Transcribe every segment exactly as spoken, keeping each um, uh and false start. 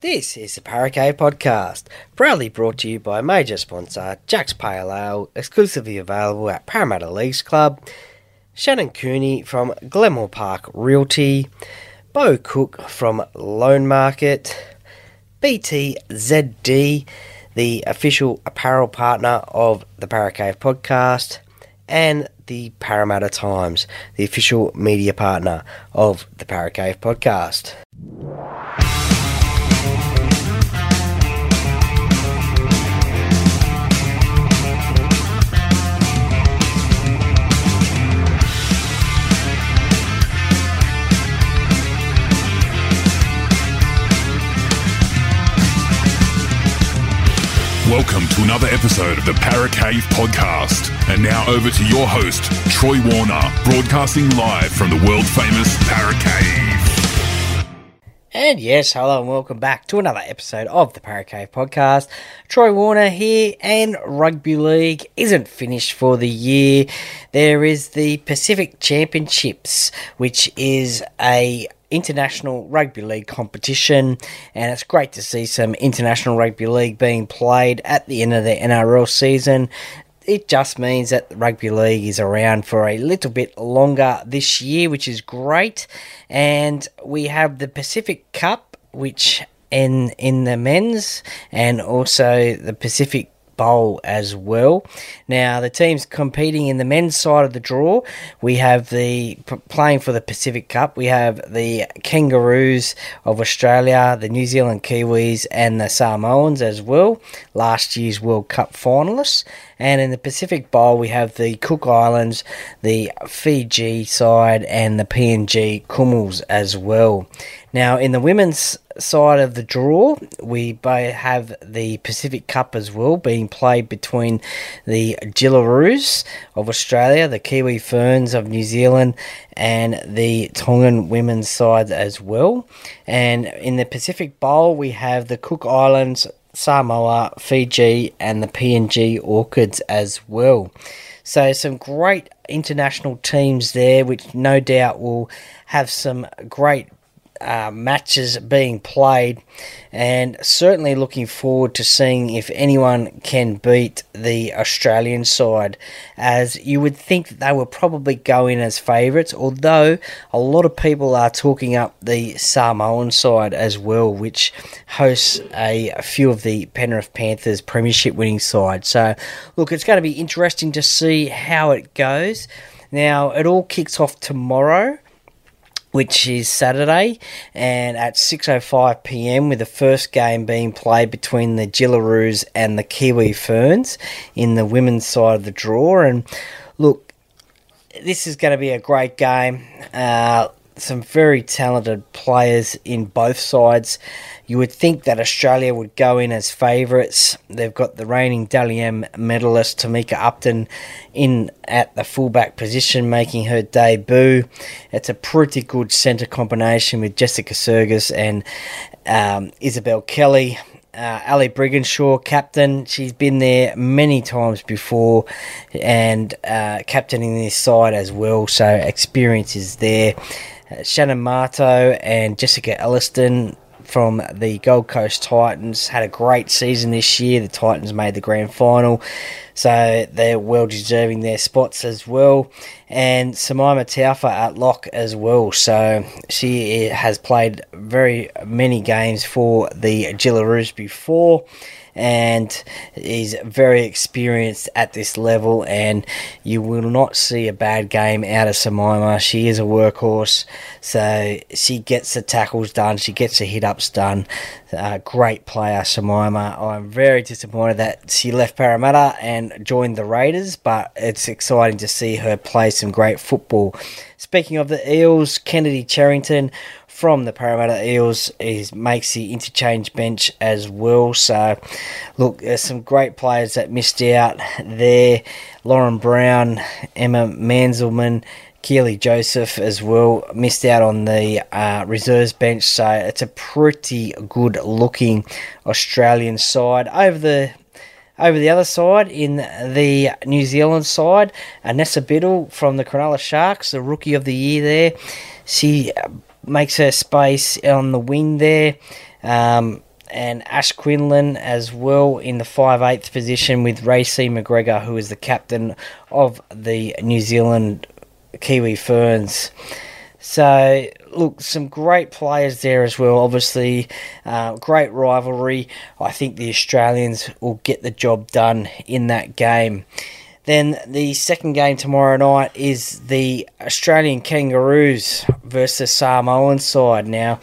This is the Para Cave Podcast, proudly brought to you by major sponsor Jack's Pale Ale, exclusively available at Parramatta Leagues Club, Shannon Cooney from Glenmore Park Realty, Bo Cook from Lone Market, B T Z D, the official apparel partner of the Para Cave Podcast, and the Parramatta Times, the official media partner of the Para Cave Podcast. Welcome to another episode of the Para Cave Podcast. And now over to your host, Troy Warner, broadcasting live from the world-famous Para Cave. And yes, hello and welcome back to another episode of the Para Cave Podcast. Troy Warner here, and rugby league isn't finished for the year. There is the Pacific Championships, which is a international rugby league competition, and it's great to see some international rugby league being played at the end of the N R L season. It just means that rugby league is around for a little bit longer this year, which is great. And we have the Pacific Cup, which in in the men's, and also the Pacific Bowl as well. Now, the teams competing in the men's side of the draw, we have the playing for the Pacific Cup, we have the Kangaroos of Australia, the New Zealand Kiwis, and the Samoans as well, last year's World Cup finalists. And in the Pacific Bowl, we have the Cook Islands, the Fiji side, and the P N G Kumals as well. Now, in the women's side of the draw, we both have the Pacific Cup as well, being played between the Gillaroos of Australia, the Kiwi Ferns of New Zealand, and the Tongan women's side as well. And in the Pacific Bowl, we have the Cook Islands, Samoa, Fiji, and the P N G Orchids as well. So some great international teams there, which no doubt will have some great Uh, matches being played, and certainly looking forward to seeing if anyone can beat the Australian side, as you would think that they will probably go in as favourites, although a lot of people are talking up the Samoan side as well, which hosts a, a few of the Penrith Panthers premiership winning side. So look, it's going to be interesting to see how it goes. Now, it all kicks off tomorrow, which is Saturday, and at six oh five p.m. with the first game being played between the Gillaroos and the Kiwi Ferns in the women's side of the draw. And look, this is going to be a great game. Uh, some very talented players in both sides. You would think that Australia would go in as favourites. They've got the reigning Dally-M medalist Tamika Upton in at the fullback position, making her debut. It's a pretty good centre combination with Jessica Sergis and um, Isabel Kelly. Uh, Ali Brigginshaw, captain, she's been there many times before, and uh, captaining this side as well, so experience is there. Uh, Shannon Marto and Jessica Elliston from the Gold Coast Titans had a great season this year. The Titans made the grand final, so they're well deserving their spots as well. And Samaima Taufa at lock as well. So she has played very many games for the Gillaroos before, and is very experienced at this level, and you will not see a bad game out of Samaima. She is a workhorse, so she gets the tackles done, she gets the hit-ups done. Uh, great player, Samaima. I'm very disappointed that she left Parramatta and joined the Raiders, but it's exciting to see her play some great football. Speaking of the Eels, Kennedy Charrington from the Parramatta Eels is makes the interchange bench as well. So look, there's some great players that missed out there. Lauren Brown, Emma Manselman, Keely Joseph as well missed out on the uh, reserves bench. So it's a pretty good looking Australian side. Over the Over the other side, in the New Zealand side, Anessa Biddle from the Cronulla Sharks, the Rookie of the Year there. She makes her space on the wing there. Um, and Ash Quinlan as well in the five eighth position, with Racey McGregor, who is the captain of the New Zealand Kiwi Ferns. So, look, some great players there as well, obviously. Uh, great rivalry. I think the Australians will get the job done in that game. Then the second game tomorrow night is the Australian Kangaroos versus Samoan side. Now,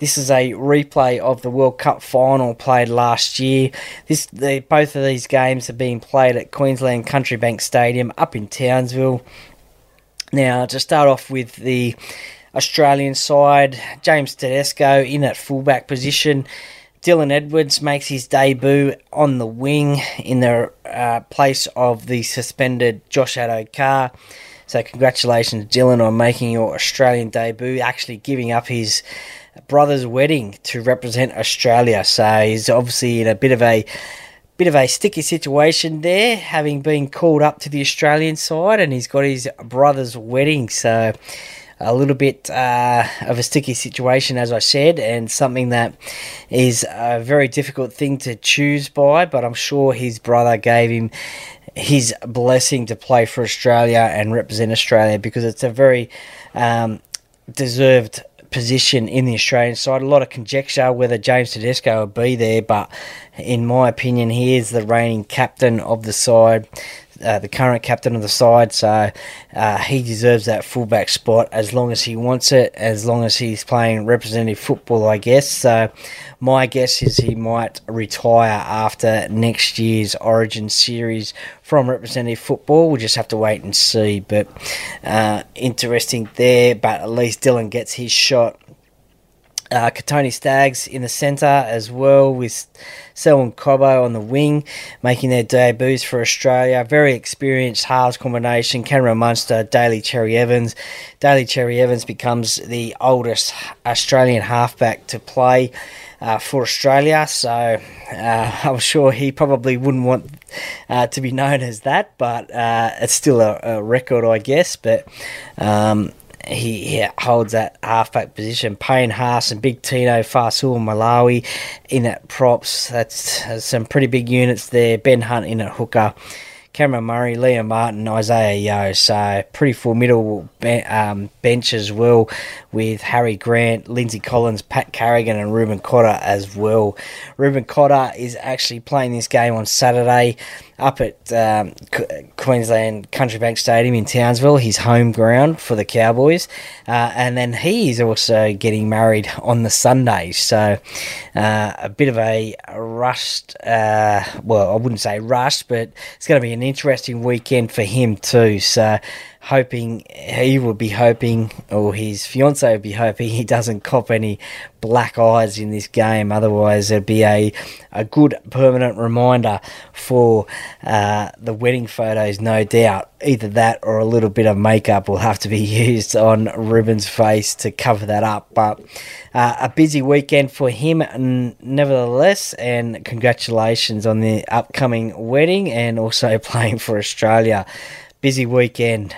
this is a replay of the World Cup final played last year. This, the, both of these games are being played at Queensland Country Bank Stadium up in Townsville. Now, to start off with the Australian side, James Tedesco in at fullback position. Dylan Edwards makes his debut on the wing in the uh, place of the suspended Josh Adokar. So congratulations, Dylan, on making your Australian debut, actually giving up his brother's wedding to represent Australia. So he's obviously in a bit of a bit of a sticky situation there, having been called up to the Australian side, and he's got his brother's wedding. So a little bit uh, of a sticky situation, as I said, and something that is a very difficult thing to choose by, but I'm sure his brother gave him his blessing to play for Australia and represent Australia, because it's a very um, deserved position in the Australian side. A lot of conjecture whether James Tedesco will be there, but in my opinion, he is the reigning captain of the side, uh, the current captain of the side, so uh, he deserves that fullback spot as long as he wants it, as long as he's playing representative football, I guess. So my guess is he might retire after next year's Origin series from representative football. We'll just have to wait and see, but uh, interesting there, but at least Dylan gets his shot. Uh, Katoni Staggs in the centre as well, with Selwyn Cobbo on the wing, making their debuts for Australia. Very experienced halves combination, Cameron Munster, Daly Cherry-Evans. Daly Cherry-Evans becomes the oldest Australian halfback to play uh, for Australia, so uh, I'm sure he probably wouldn't want uh, to be known as that, but uh, it's still a, a record, I guess, but... Um, He holds that halfback position. Payne Haas and Big Tino Fasua Malawi in at props. That's, that's some pretty big units there. Ben Hunt in at hooker. Cameron Murray, Liam Martin, Isaiah Yeo. So pretty formidable be- um, bench as well, with Harry Grant, Lindsay Collins, Pat Carrigan and Ruben Cotter as well. Ruben Cotter is actually playing this game on Saturday up at um, C- Queensland Country Bank Stadium in Townsville, his home ground for the Cowboys. Uh, and then he is also getting married on the Sunday. So uh, a bit of a rushed, uh, well, I wouldn't say rushed, but it's going to be an interesting weekend for him too. So hoping he will be hoping, or his fiancée will be hoping, he doesn't cop any black eyes in this game. Otherwise, it'd be a, a good permanent reminder for uh, the wedding photos, no doubt. Either that or a little bit of makeup will have to be used on Ruben's face to cover that up. But uh, a busy weekend for him nevertheless, and congratulations on the upcoming wedding and also playing for Australia. Busy weekend,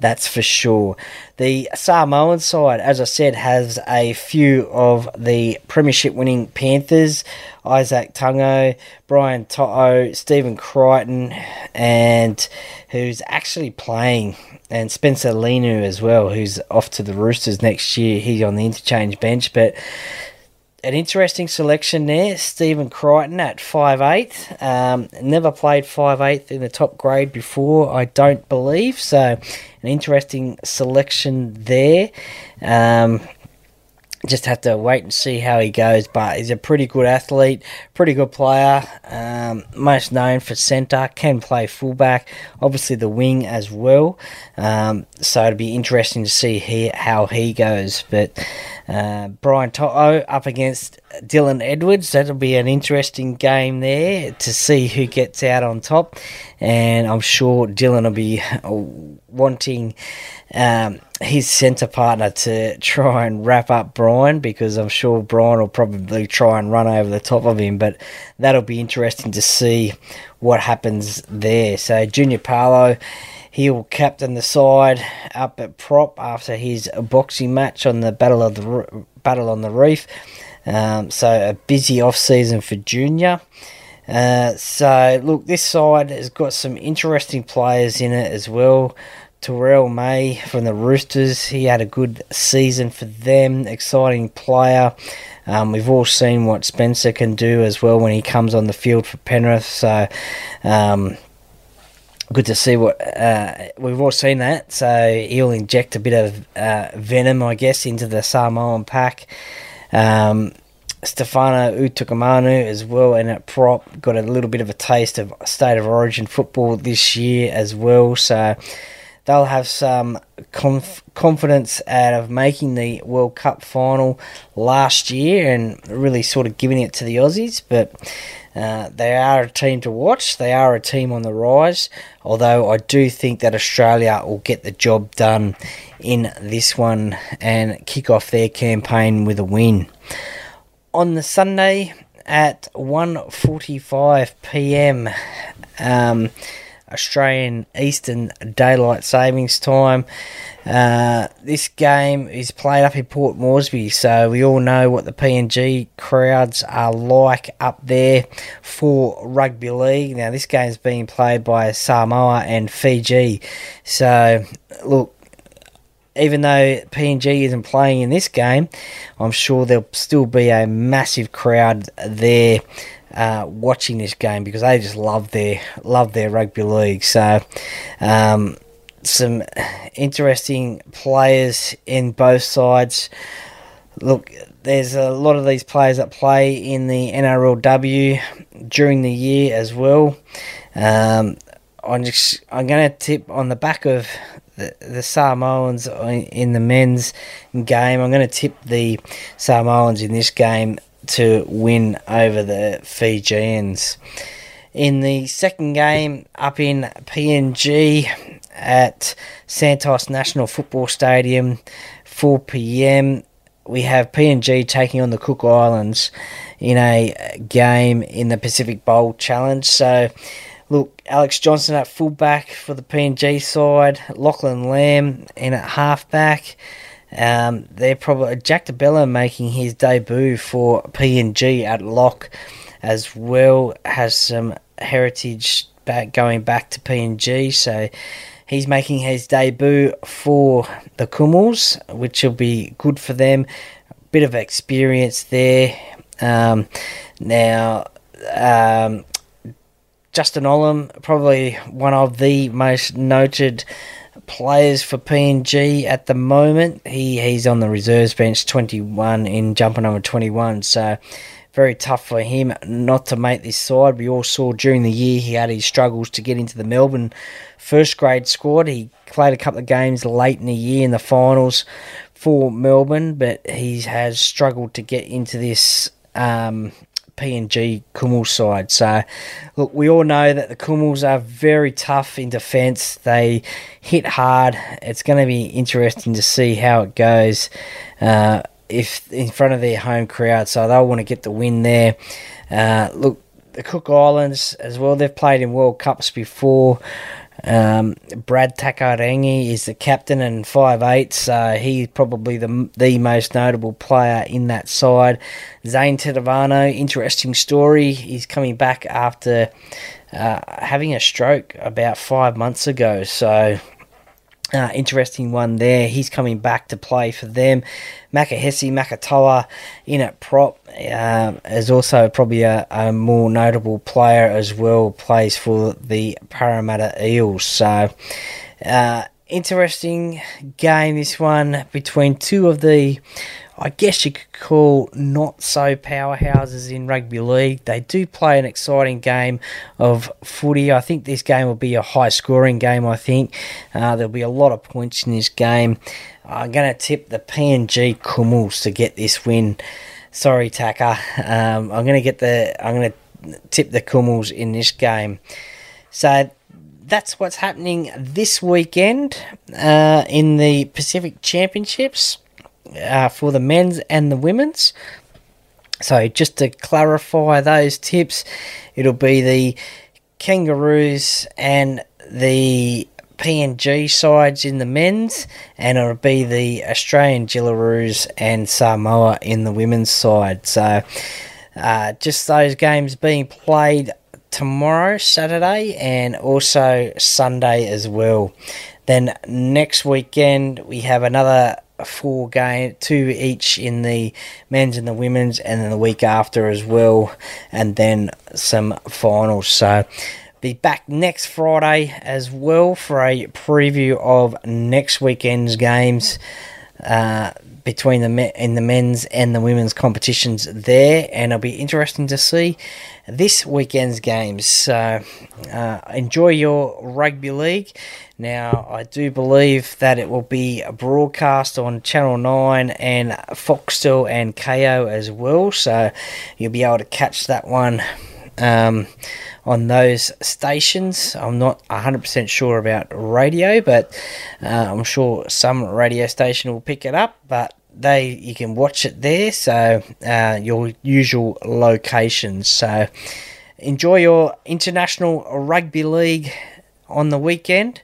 that's for sure. The Samoan side, as I said, has a few of the premiership-winning Panthers. Isaac Tungo, Brian Toto, Stephen Crichton, and who's actually playing, and Spencer Lenu as well, who's off to the Roosters next year. He's on the interchange bench, but an interesting selection there. Stephen Crichton at five eight. Um, never played five eight in the top grade before, I don't believe. So an interesting selection there. Um, just have to wait and see how he goes. But he's a pretty good athlete, pretty good player. Um, most known for centre, can play fullback, obviously the wing as well. Um, so it'll be interesting to see he, how he goes. But... Uh, Brian Toto up against Dylan Edwards. That'll be an interesting game there to see who gets out on top. And I'm sure Dylan will be wanting um, his centre partner to try and wrap up Brian, because I'm sure Brian will probably try and run over the top of him. But that'll be interesting to see what happens there. So Junior Paulo, he'll captain the side up at prop after his boxing match on the Battle of the Battle on the Reef. Um, so a busy off-season for junior. Uh, so, look, this side has got some interesting players in it as well. Terrell May from the Roosters, he had a good season for them, exciting player. Um, we've all seen what Spencer can do as well when he comes on the field for Penrith, so um, good to see what uh, we've all seen that. So he'll inject a bit of uh, venom, I guess, into the Samoan pack. Um, Stefano Utukamanu as well, and at prop, got a little bit of a taste of State of Origin football this year as well, so they'll have some conf- confidence out of making the World Cup final last year and really sort of giving it to the Aussies. But uh, they are a team to watch. They are a team on the rise, although I do think that Australia will get the job done in this one and kick off their campaign with a win. On the Sunday at one forty-five p.m, um, Australian Eastern Daylight Savings Time. Uh, this game is played up in Port Moresby, so we all know what the P N G crowds are like up there for rugby league. Now, this game is being played by Samoa and Fiji. So, look, even though P N G isn't playing in this game, I'm sure there'll still be a massive crowd there Uh, watching this game because they just love their love their rugby league. So um, some interesting players in both sides. Look, there's a lot of these players that play in the N R L W during the year as well. Um, I'm just I'm going to tip on the back of the, the Samoans in the men's game. I'm going to tip the Samoans in this game to win over the Fijians. In the second game up in P N G at Santos National Football Stadium, four p.m, we have P N G taking on the Cook Islands in a game in the Pacific Bowl Challenge. So, look, Alex Johnson at fullback for the P N G side, Lachlan Lamb in at halfback. Um, they're probably Jack DiBella making his debut for P N G at lock as well, has some heritage back going back to P N G, so he's making his debut for the Kumuls, which will be good for them. A bit of experience there. Um, now, um, Justin Ollam, probably one of the most noted players for P N G at the moment. He he's on the reserves bench, twenty-one in jumper number twenty-one, so very tough for him not to make this side. We all saw during the year he had his struggles to get into the Melbourne first grade squad. He played a couple of games late in the year in the finals for Melbourne, but he has struggled to get into this um P N G Kumul side. So, look, we all know that the Kumuls are very tough in defence. They hit hard. It's going to be interesting to see how it goes uh, if in front of their home crowd. So they'll want to get the win there. Uh, look, the Cook Islands as well, they've played in World Cups before. Um, Brad Takarangi is the captain and five eight, so he's probably the the most notable player in that side. Zane Tedavano, interesting story. He's coming back after uh, having a stroke about five months ago, so uh, interesting one there. He's coming back to play for them. Makahesi Makatoa in at prop um, is also probably a, a more notable player as well, plays for the Parramatta Eels. So, uh, interesting game, this one, between two of the, I guess you could call, not so powerhouses in rugby league. They do play an exciting game of footy. I think this game will be a high scoring game. I think uh, there'll be a lot of points in this game. I'm going to tip the P N G Kumuls to get this win. Sorry, Taka. Um, I'm going to get the. I'm going to tip the Kumuls in this game. So that's what's happening this weekend uh, in the Pacific Championships uh, for the men's and the women's. So just to clarify those tips, it'll be the Kangaroos and the P N G sides in the men's, and it'll be the Australian Gillaroos and Samoa in the women's side. So uh, just those games being played tomorrow, Saturday, and also Sunday as well. Then next weekend we have another four game, two each in the men's and the women's, and then the week after as well, and then some finals. So be back next Friday as well for a preview of next weekend's games uh, between the me- in the men's and the women's competitions there, and it'll be interesting to see this weekend's games. So uh, enjoy your rugby league. Now, I do believe that it will be broadcast on Channel nine and Foxtel and K O as well, so you'll be able to catch that one um, on those stations. I'm not one hundred percent sure about radio, but uh, I'm sure some radio station will pick it up, but they you can watch it there, so uh, your usual locations. So enjoy your international rugby league on the weekend,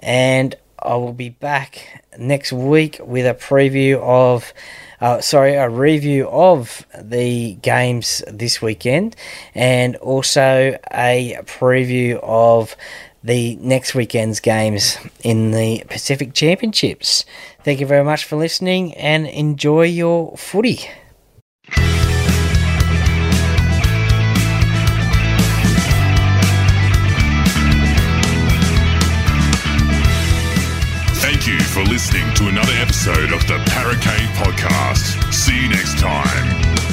and I will be back next week with a preview of, uh, sorry, a review of the games this weekend, and also a preview of the next weekend's games in the Pacific Championships. Thank you very much for listening, and enjoy your footy. Thank you for listening to another episode of the Para Cave Podcast. See you next time.